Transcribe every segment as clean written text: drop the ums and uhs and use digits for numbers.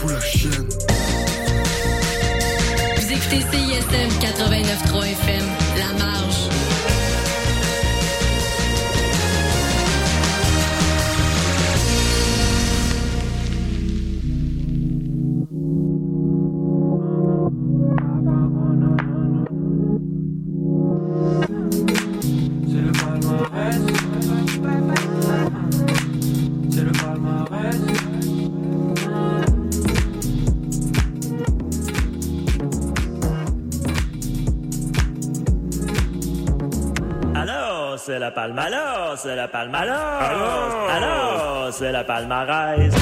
fous la chienne. Vous écoutez CISM 89.3 FM, La Marge. C'est la palmarès, c'est la palmarès, alors c'est la palmarès.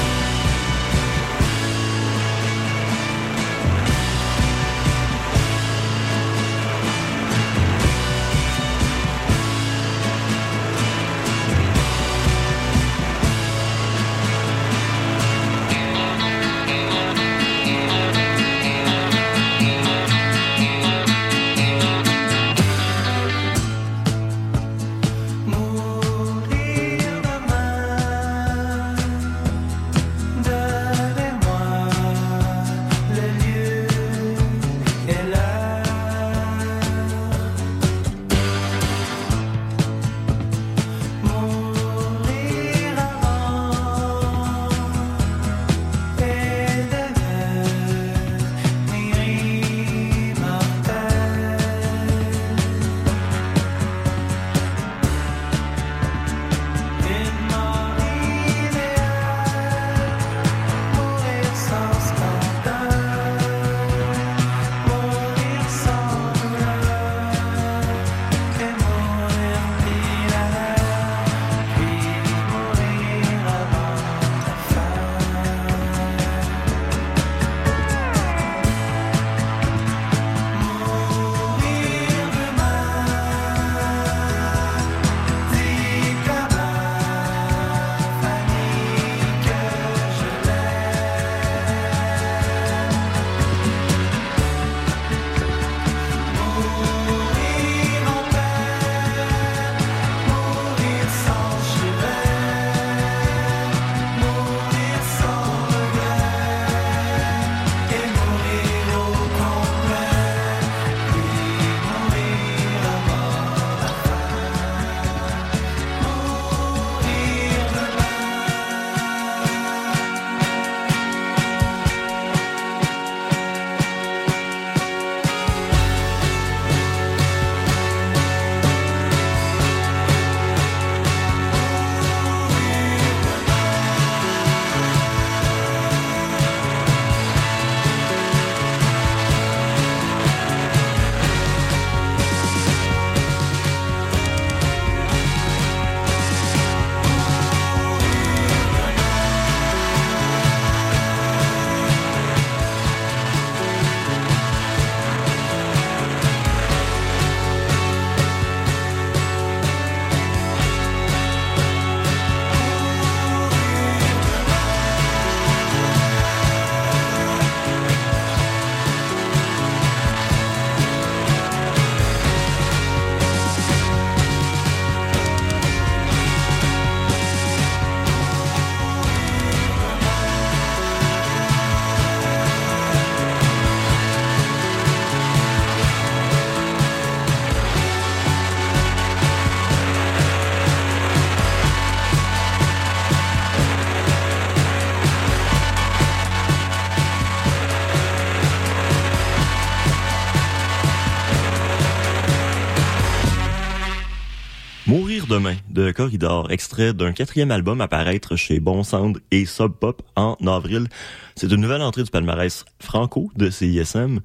Demain, de Corridor, extrait d'un 4e album à paraître chez Bon Sound et Sub Pop en avril. C'est une nouvelle entrée du palmarès Franco de CISM.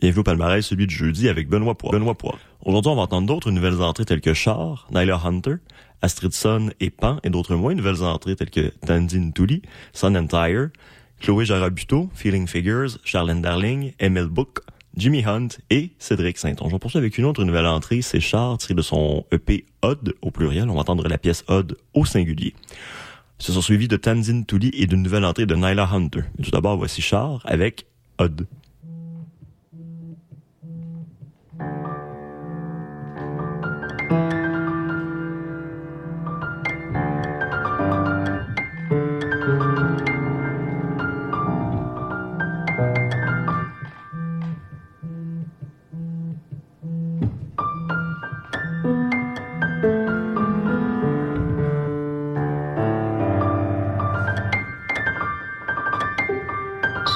Bienvenue au palmarès, celui du jeudi avec Benoît Poir. Aujourd'hui, on va entendre d'autres nouvelles entrées telles que Char, Naïla Hunter, Astrid Sonne et Pan, et d'autres moins nouvelles entrées telles que Tandine Tully, Sun Entire, Chloé Jarabuteau, Feeling Figures, Charlene Darling, Emil Book, Jimmy Hunt et Cédric Saint-Onge. On poursuit avec une autre nouvelle entrée, c'est Char, tiré de son EP Odd au pluriel. On va entendre la pièce Odd au singulier. Ils se sont suivis de Tandine Tully et d'une nouvelle entrée de Naïla Hunter. Mais tout d'abord, voici Char avec Odd.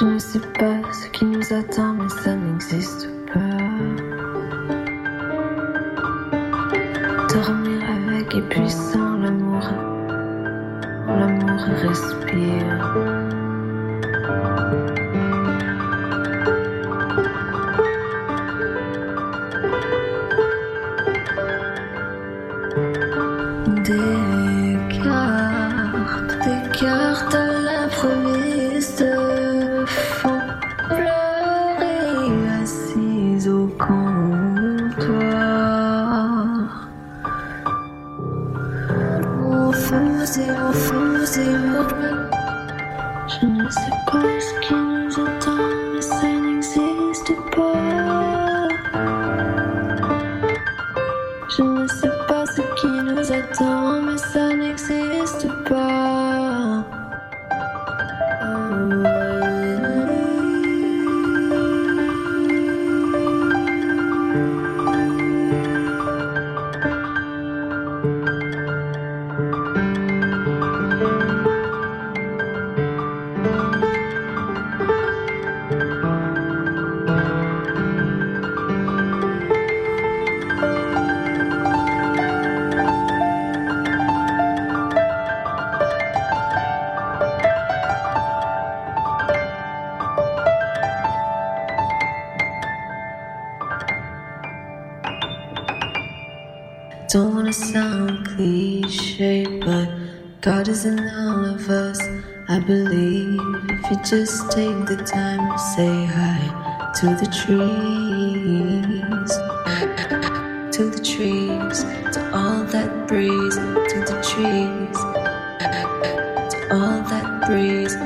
Je ne sais pas ce qui nous attend, mais ça n'existe pas. Dormir avec et puis sans l'amour, l'amour respire. Des cartes à l'improviste. Je ne sais pas ce qui nous attend, mais ça n'existe pas. Je ne sais pas ce qui nous attend, mais ça n'existe pas. Don't wanna sound cliche, but God is in all of us, I believe. If you just take the time to say hi to the trees, to the trees, to all that breeze, to the trees, to all that breeze.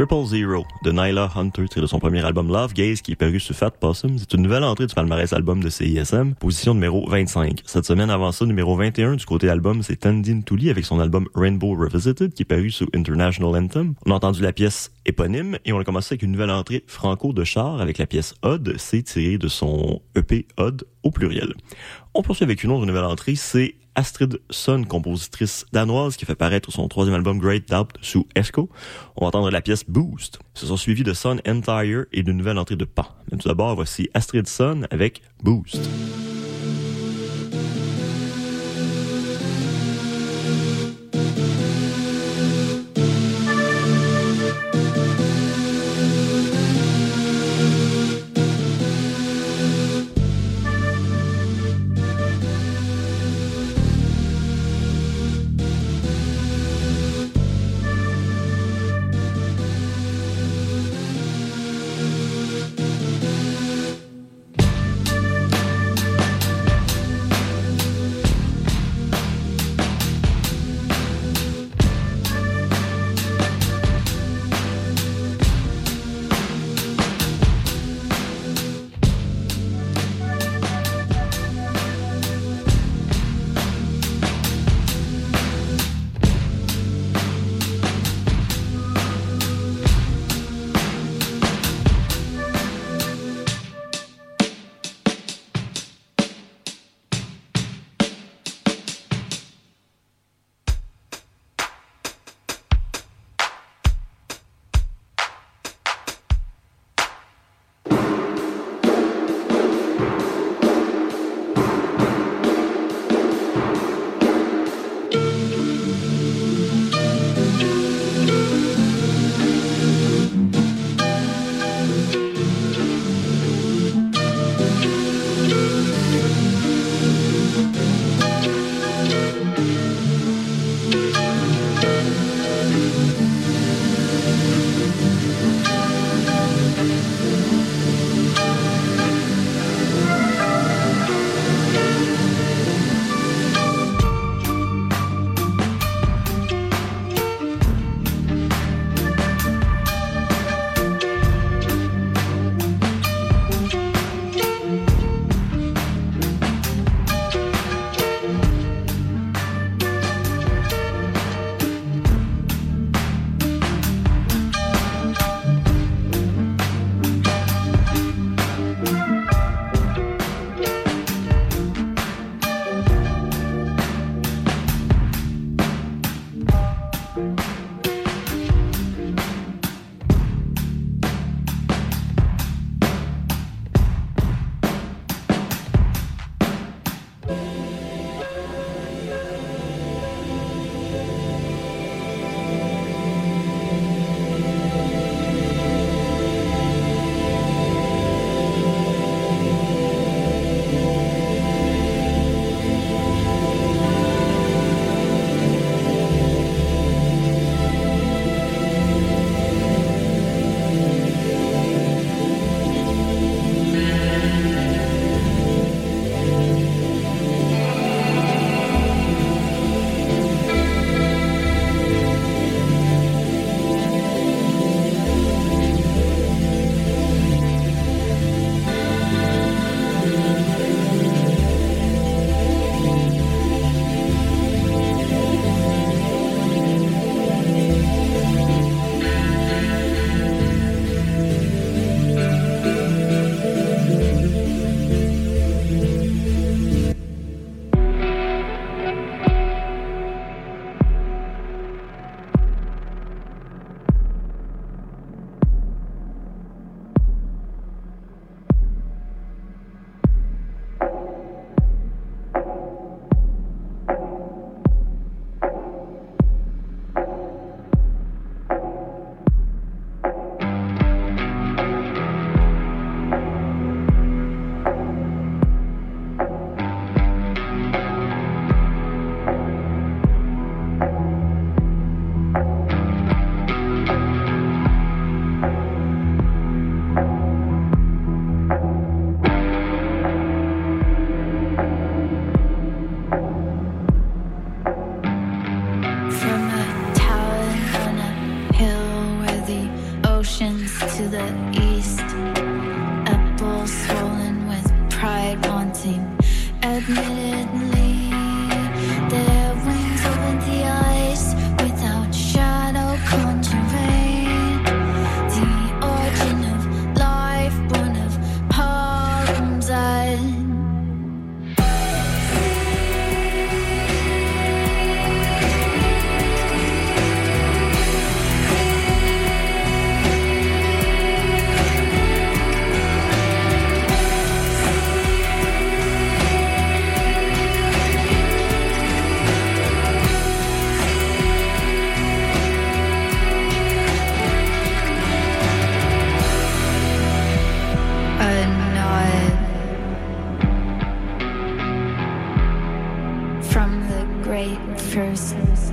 Triple Zero de Naïla Hunter, tiré de son premier album Love Gaze qui est paru sur Fat Possum. C'est une nouvelle entrée du palmarès album de CISM, position numéro 25. Cette semaine, avant ça, numéro 21 du côté album, c'est Tandine Tully avec son album Rainbow Revisited qui est paru sur International Anthem. On a entendu la pièce éponyme et on a commencé avec une nouvelle entrée Franco De Char avec la pièce Odd, c'est tiré de son EP Odd au pluriel. On poursuit avec une autre nouvelle entrée, c'est Astrid Sonne, compositrice danoise, qui fait paraître son troisième album Great Doubt sous ESCO. On va entendre la pièce Boost. Ce sont suivis de Sun Entire et d'une nouvelle entrée de Pan. Mais tout d'abord, voici Astrid Sonne avec Boost.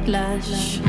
lâche.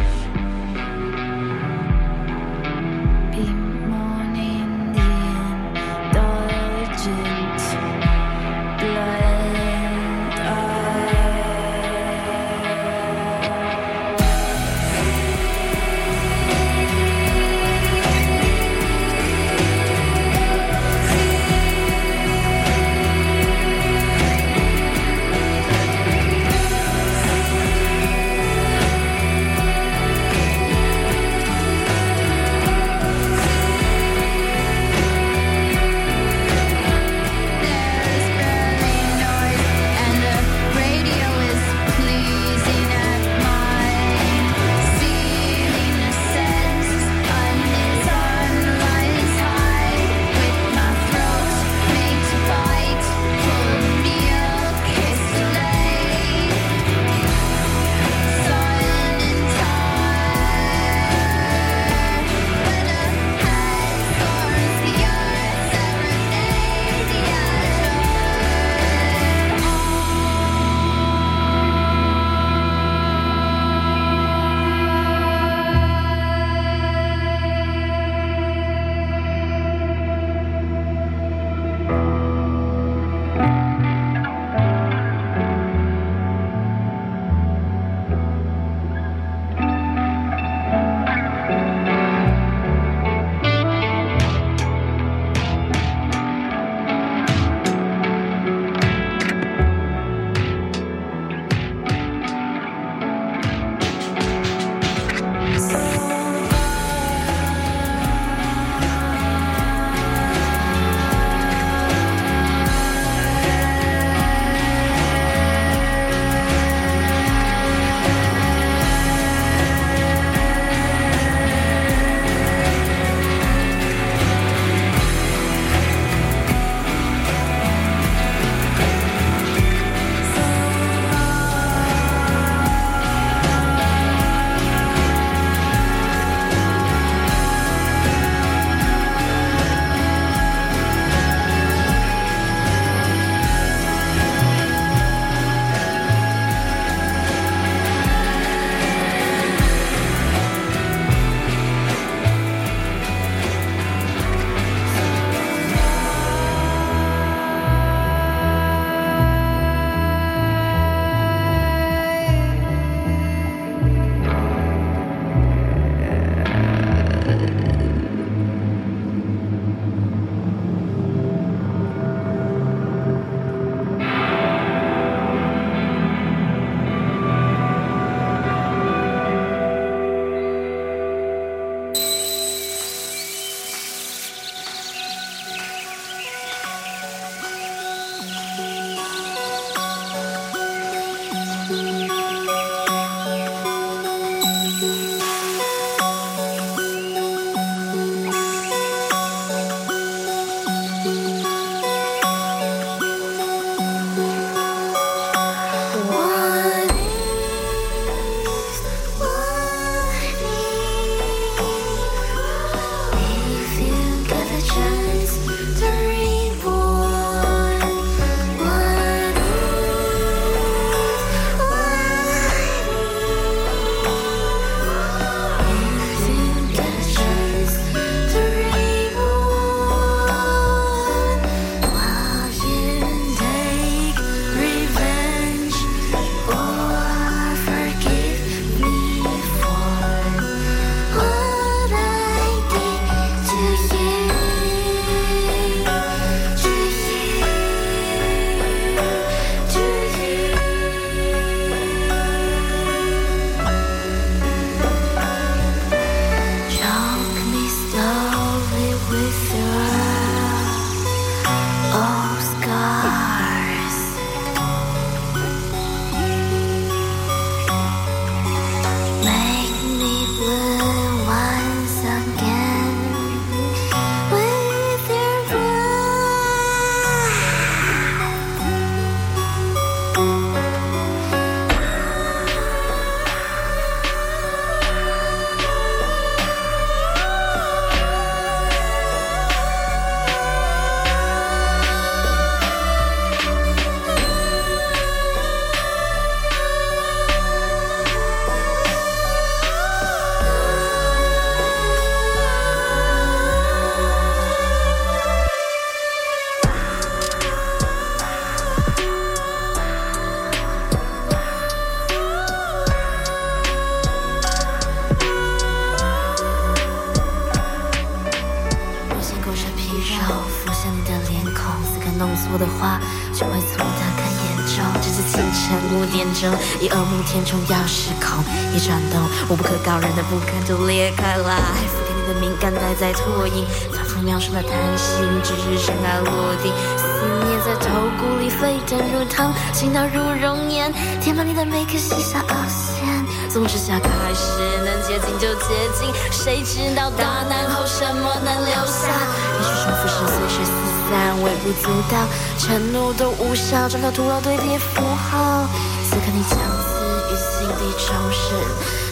浮现你的脸孔，似个浓缩的花，只会粗的看眼中。这是清晨5点钟，一耳目填充要失控，一转动，我不可告人的不堪就裂开来，覆盖你的敏感带在拓印，反复描述了贪心，直至尘埃落定。思念在头骨里沸腾如汤，心跳如熔岩，填满你的每颗细小凹陷。从之下开始，能接近就接近，谁知道大难后什么能留下？也许重复是随水四散，微不足道，承诺都无效，找到徒劳堆叠符号。此刻你将死于心底重生，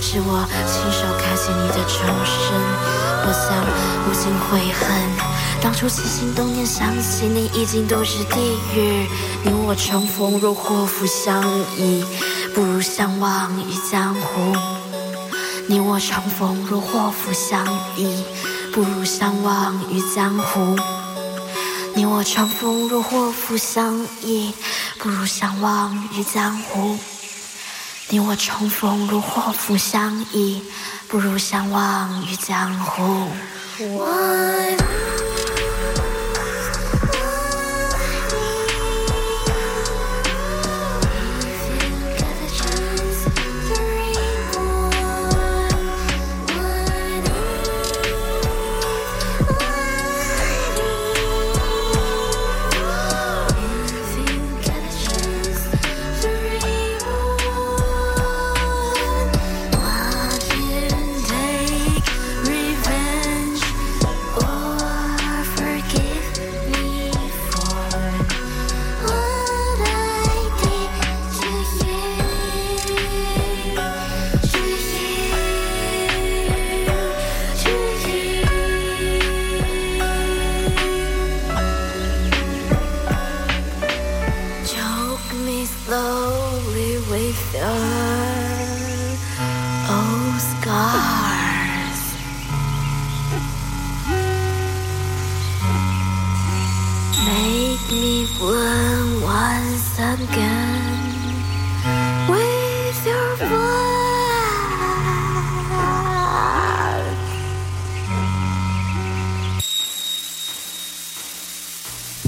是我亲手开启你的重生。我想无尽悔恨，当初起心动念，想起你已经都是地狱。你我重逢若祸福相依，不如相忘于江湖，你我重逢若祸福相依，不如相忘于江湖，你我重逢若祸福相依，不如相忘于江湖，你我重逢若祸福相依，不如相忘于江湖。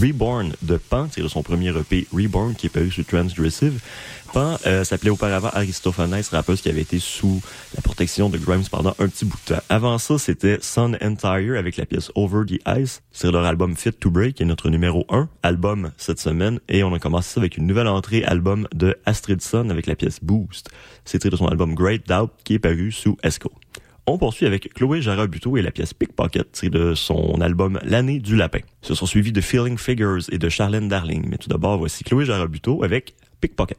Reborn de Pan, c'est son premier EP Reborn qui est paru sur Transgressive. Pan s'appelait auparavant Aristophanes, rappeuse qui avait été sous la protection de Grimes pendant un petit bout de temps. Avant ça, c'était Sun Entire avec la pièce Over the Ice sur leur album Fit to Break, qui est notre numéro 1 album cette semaine. Et on a commencé ça avec une nouvelle entrée album de Astrid Sonne avec la pièce Boost. C'est tiré de son album Great Doubt qui est paru sous ESCO. On poursuit avec Chloé Jarabuteau et la pièce Pickpocket, tirée de son album L'année du lapin. Se sont suivis de Feeling Figures et de Charlene Darling. Mais tout d'abord, voici Chloé Jarabuteau avec Pickpocket.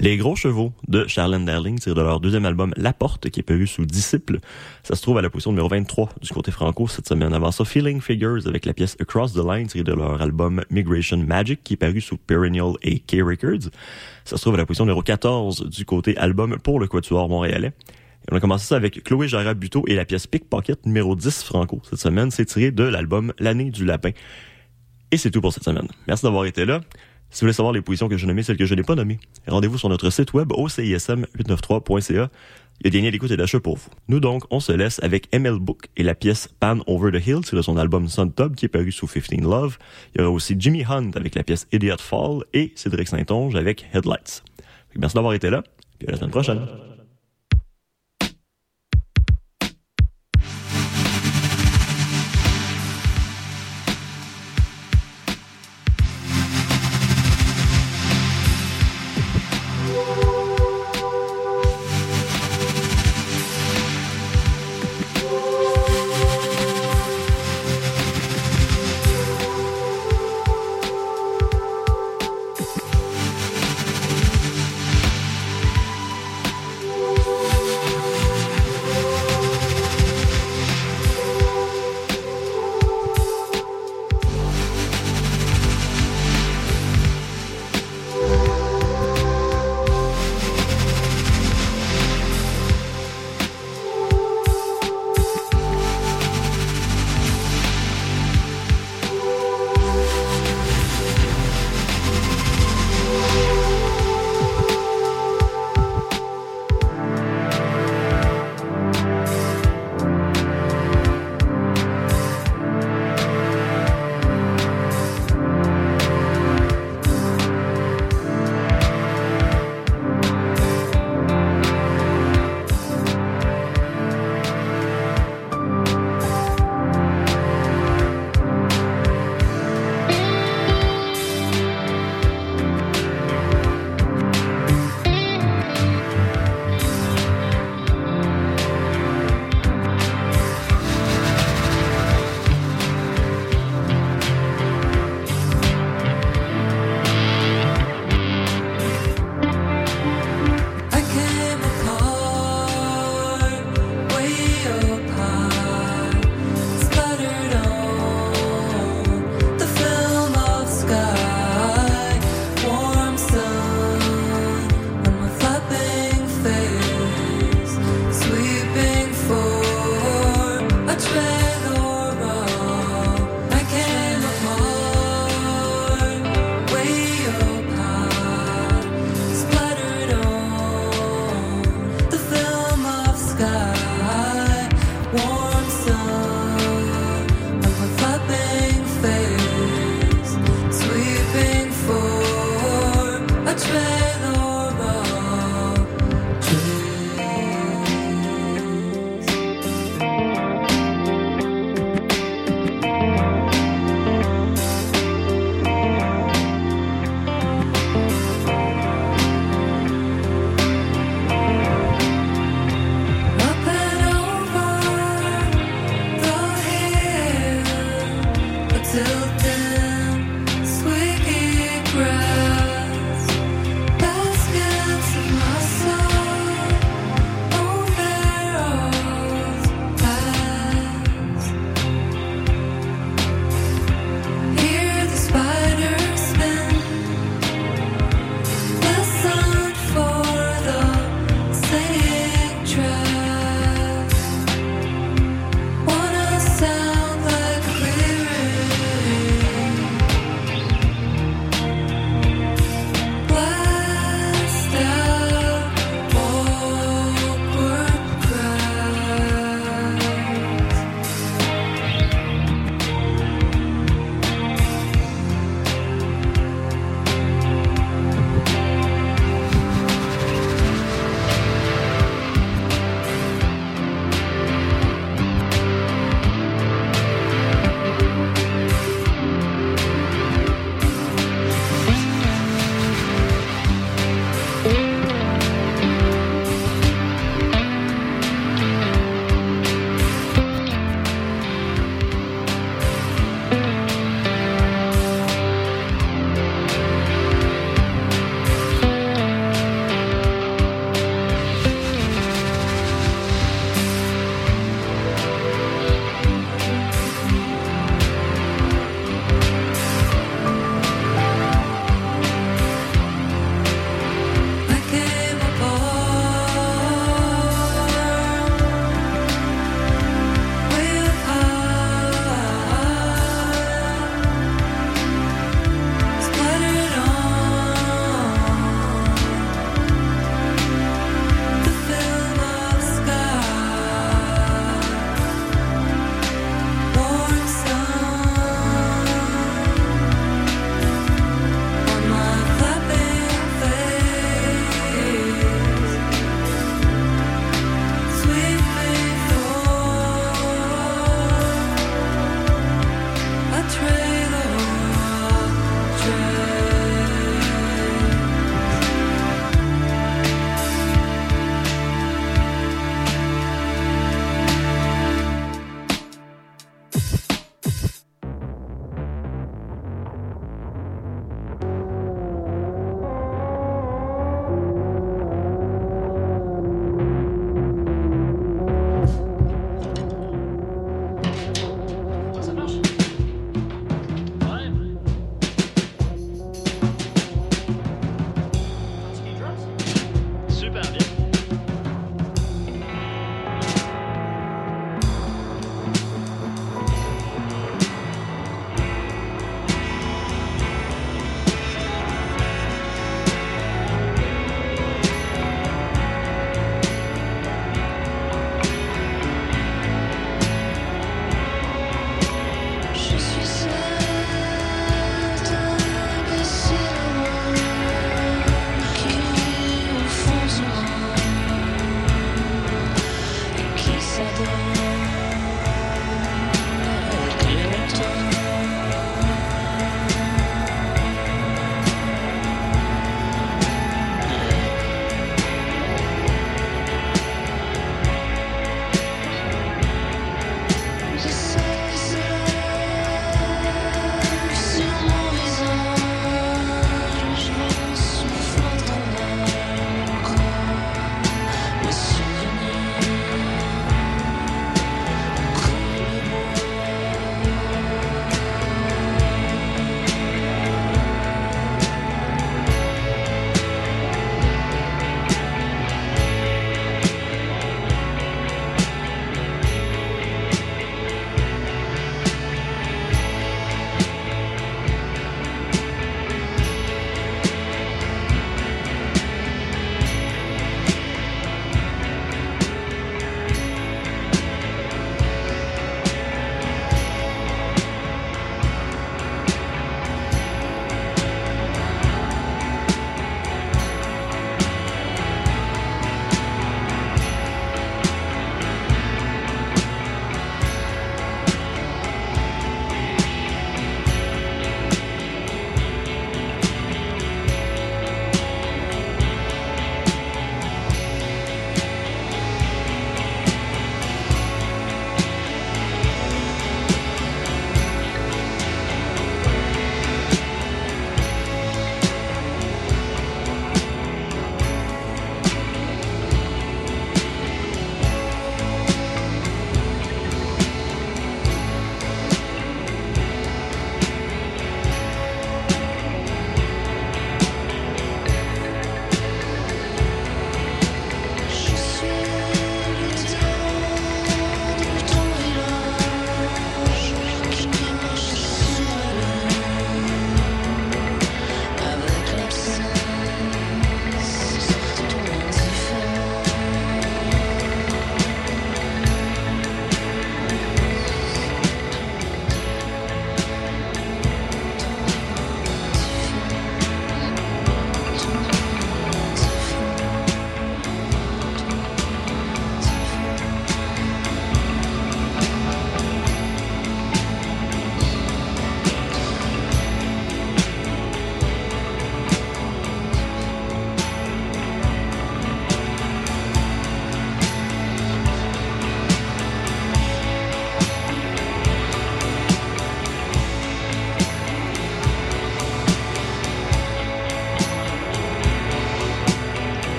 Les Gros Chevaux de Charlene Darling tirent de leur deuxième album La Porte, qui est paru sous Disciple. Ça se trouve à la position numéro 23 du côté franco cette semaine. Avant ça, Feeling Figures avec la pièce Across the Line tirée de leur album Migration Magic, qui est paru sous Perennial AK Records. Ça se trouve à la position numéro 14 du côté album pour le Quatuor montréalais. Et on a commencé ça avec Chloé Jarabuteau et la pièce Pickpocket numéro 10 franco. Cette semaine, c'est tiré de l'album L'année du lapin. Et c'est tout pour cette semaine. Merci d'avoir été là. Si vous voulez savoir les positions que j'ai nommées, celles que je n'ai pas nommées, rendez-vous sur notre site web au CISM893.ca. Il y a des liens d'écoute et d'achat pour vous. Nous donc, on se laisse avec Emil Book et la pièce Pan Over the Hill, c'est de son album Sun Tub qui est paru sous 15 Love. Il y aura aussi Jimmy Hunt avec la pièce Idiot Fall et Cédric Saintonge avec Headlights. Merci d'avoir été là, puis à la semaine prochaine.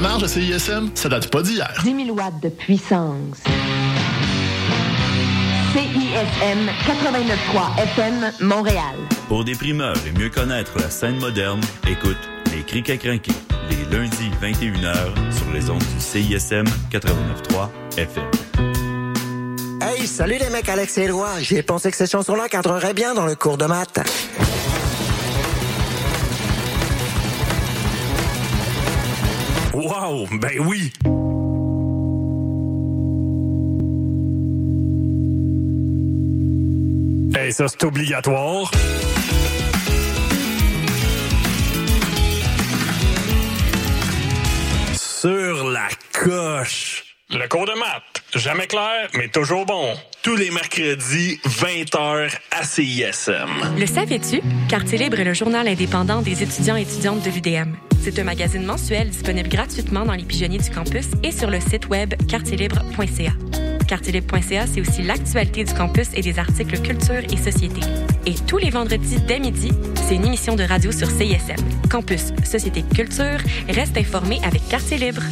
la marge de CISM, ça date pas d'hier. 10 000 watts de puissance. CISM 89.3 FM, Montréal. Pour des primeurs et mieux connaître la scène moderne, écoute Les Cric à Crinquer, les lundis 21h sur les ondes du CISM 89.3 FM. Hey, salut les mecs, Alex et Éloi. J'ai pensé que ces chansons-là cadreraient bien dans le cours de maths. Wow, ben oui! Hey, ça, c'est obligatoire! Sur la coche! Le cours de maths, jamais clair, mais toujours bon. Tous les mercredis, 20h à CISM. Le savais-tu? Quartier Libre est le journal indépendant des étudiants et étudiantes de l'UDM. C'est un magazine mensuel disponible gratuitement dans les pigeonniers du campus et sur le site web quartierlibre.ca. Quartierlibre.ca, c'est aussi l'actualité du campus et des articles culture et société. Et tous les vendredis dès midi, c'est une émission de radio sur CISM. Campus, société, culture, reste informé avec Quartier Libre.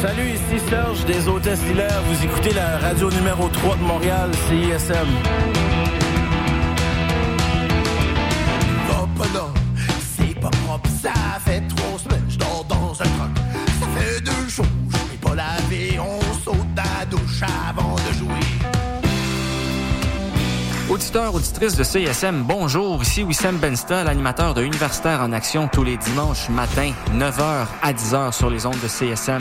Salut, ici Serge des Hôtesses Hilaire. Vous écoutez la radio numéro 3 de Montréal, CISM. C'est pas propre, ça fait 3 semaines, je dors dans un truc. Ça fait 2 jours, je n'ai pas lavé, on saute dans la douche avant de jouer. Auditeurs, auditrices de CISM, bonjour, ici Wissam Bensta, l'animateur de Universitaire en Action tous les dimanches matin, 9h à 10h sur les ondes de CISM.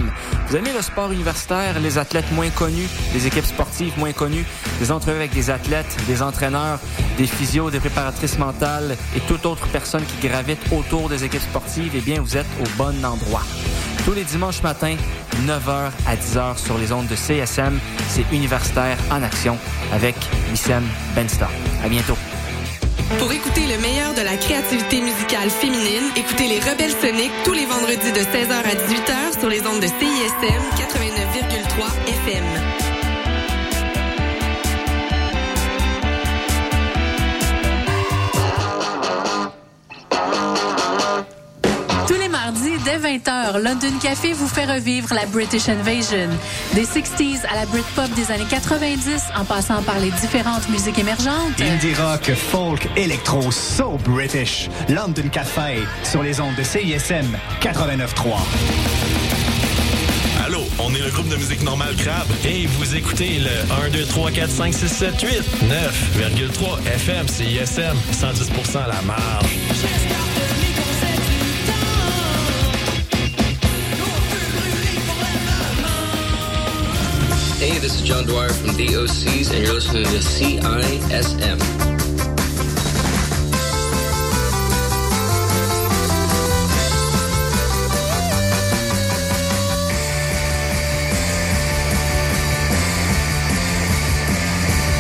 Vous aimez le sport universitaire, les athlètes moins connus, les équipes sportives moins connues, des entrevues avec des athlètes, des entraîneurs, des physios, des préparatrices mentales et toute autre personne qui gravite autour des équipes sportives, eh bien, vous êtes au bon endroit. Tous les dimanches matins, 9h à 10h sur les ondes de CSM, c'est Universitaire en Action avec Wissam Bensta. À bientôt. Pour écouter le meilleur de la créativité musicale féminine, écoutez Les Rebelles Soniques tous les vendredis de 16h à 18h sur les ondes de CISM 89,3 FM. Dès 20h, London Café vous fait revivre la British Invasion. Des 60s à la Britpop des années 90, en passant par les différentes musiques émergentes. Indie rock, folk, électro, so British. London Café, sur les ondes de CISM 89.3. Allô, on est le groupe de musique normale Crab et vous écoutez le 1, 2, 3, 4, 5, 6, 7, 8, 9,3 FM CISM, 110% à la marge. Hey, this is John Dwyer from DOCs, and you're listening to CISM.